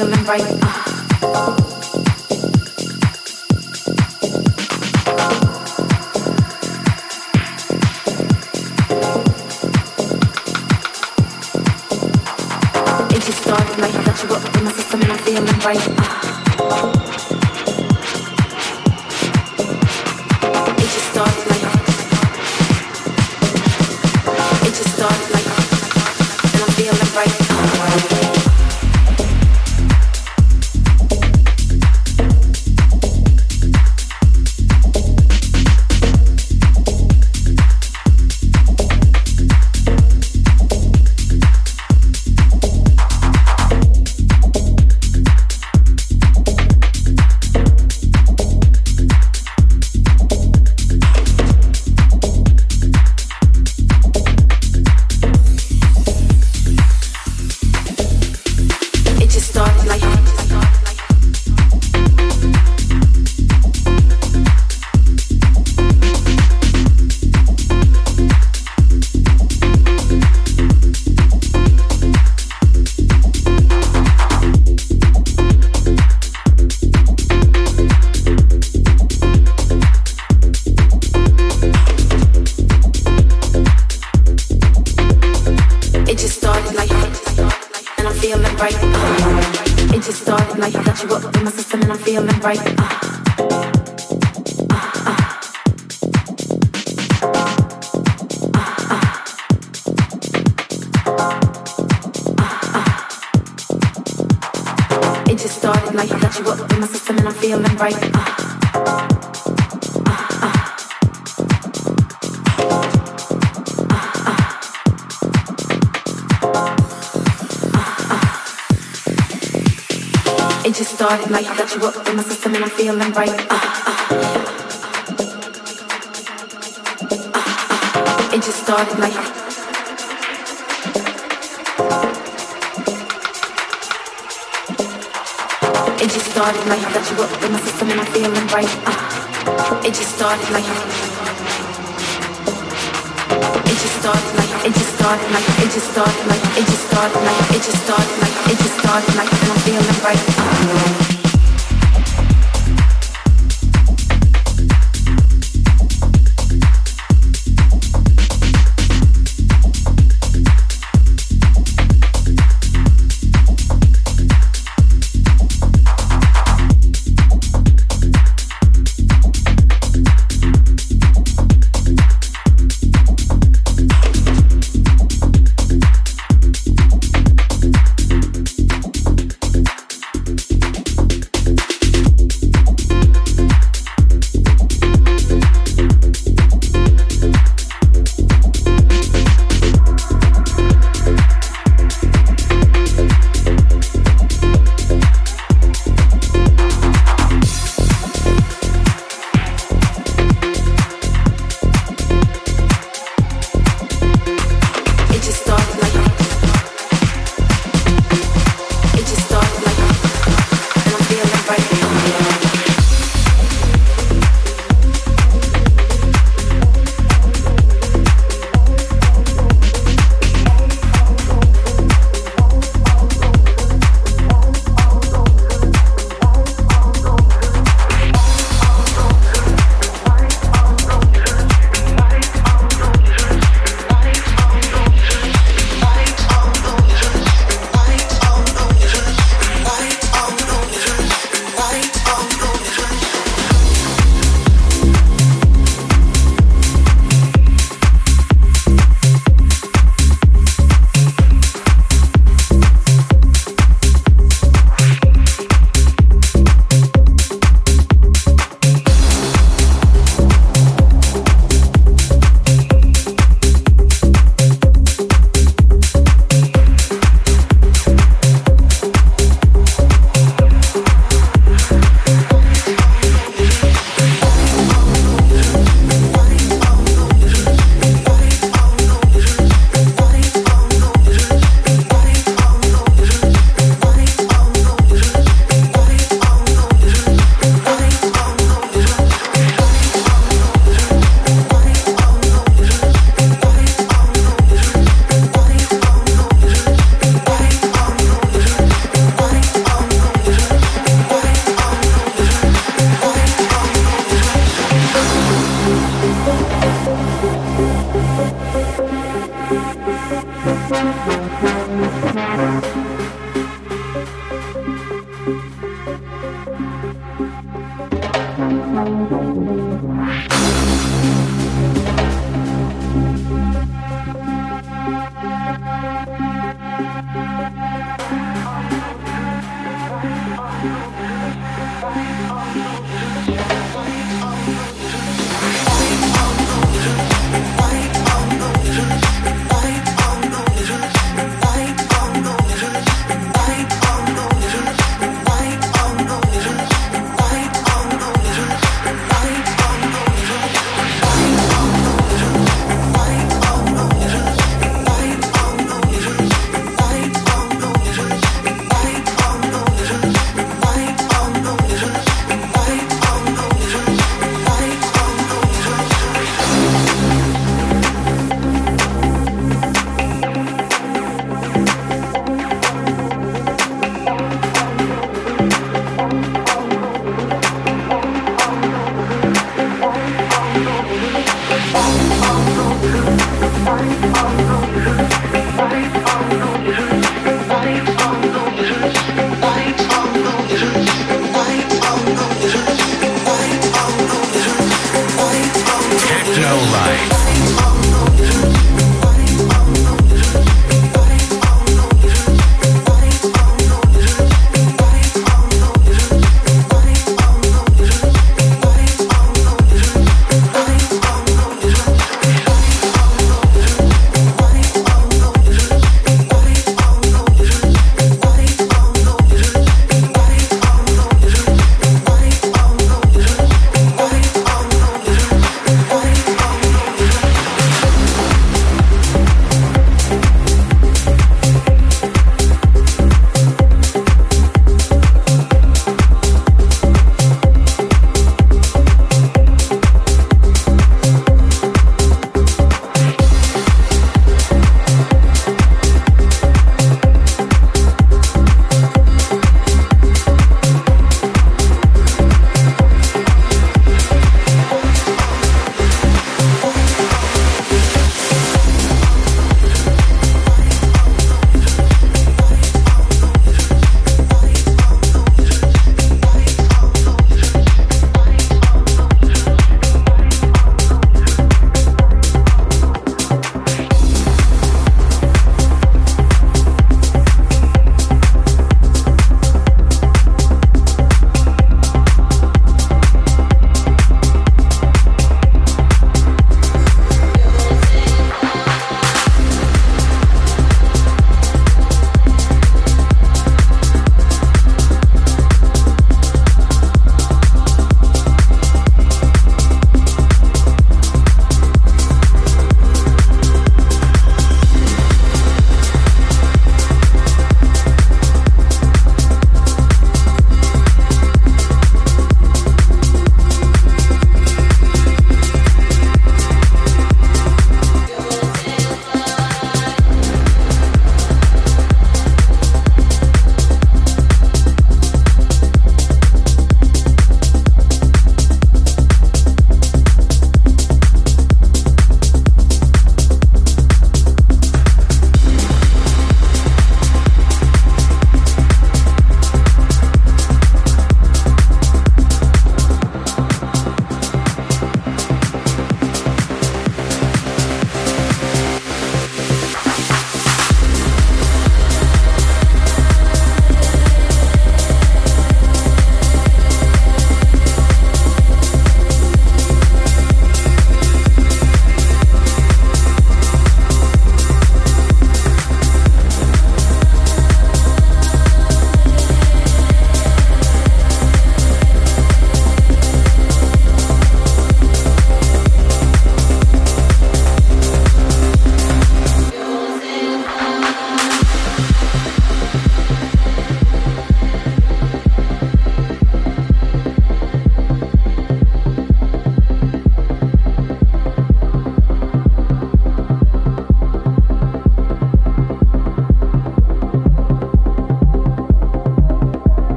feeling right. It just started like that. You got up in my system and I'm feeling right. It just started like that. It just started like that. And I'm feeling right. It just started like that. You up in my system and I'm feeling right. It just started like. It just started like that. You up in my system and I'm feeling right. It just started like. It just started like. It just started like. It just started like. It just started like. It just started like. It just started like. And I'm feeling right.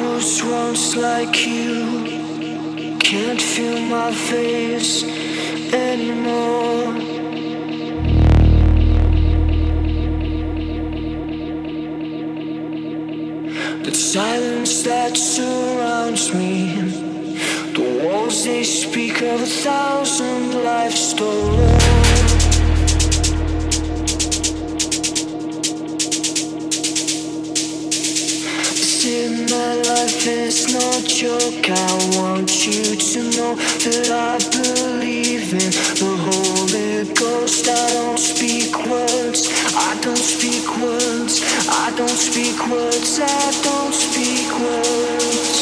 goosebumps like you. Can't feel my face anymore. The silence that surrounds me, the walls they speak of 1,000 lives stolen. See, my life is no joke. I want you to know that I believe in the Holy Ghost. I don't speak words, I don't speak words, I don't speak words, I don't speak words.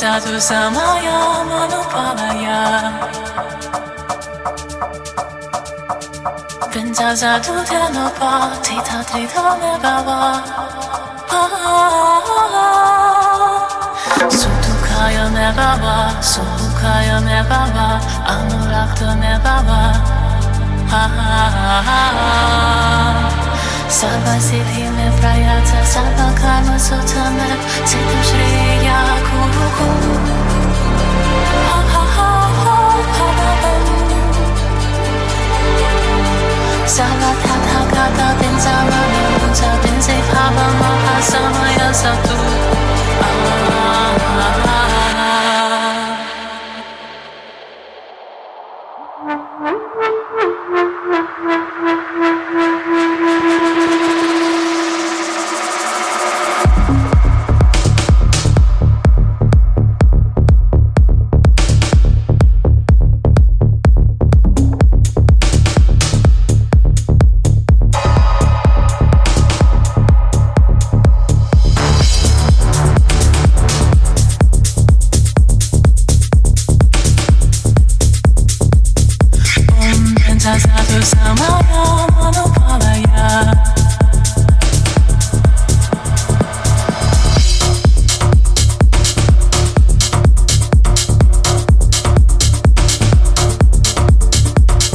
Саду самая манупалая, Бенза заду тянопа, ты татри доме баба. Сутукая не баба, сутукая не баба, анурахта не баба. Саба сидхи ме праяца, саба карма сутамер, сидам шрия куруку. Саба тата ката тензава меуца тензе хаба маха самая сату.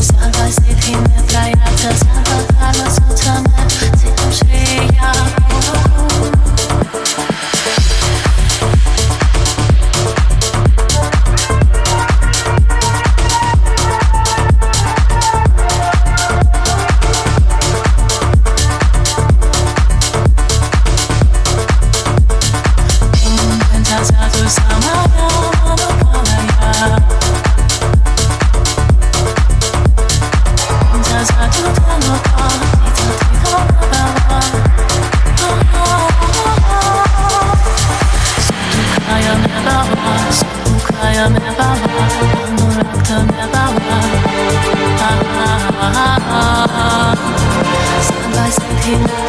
Саба сидхи ме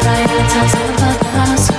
праяца, саба карма сутамер.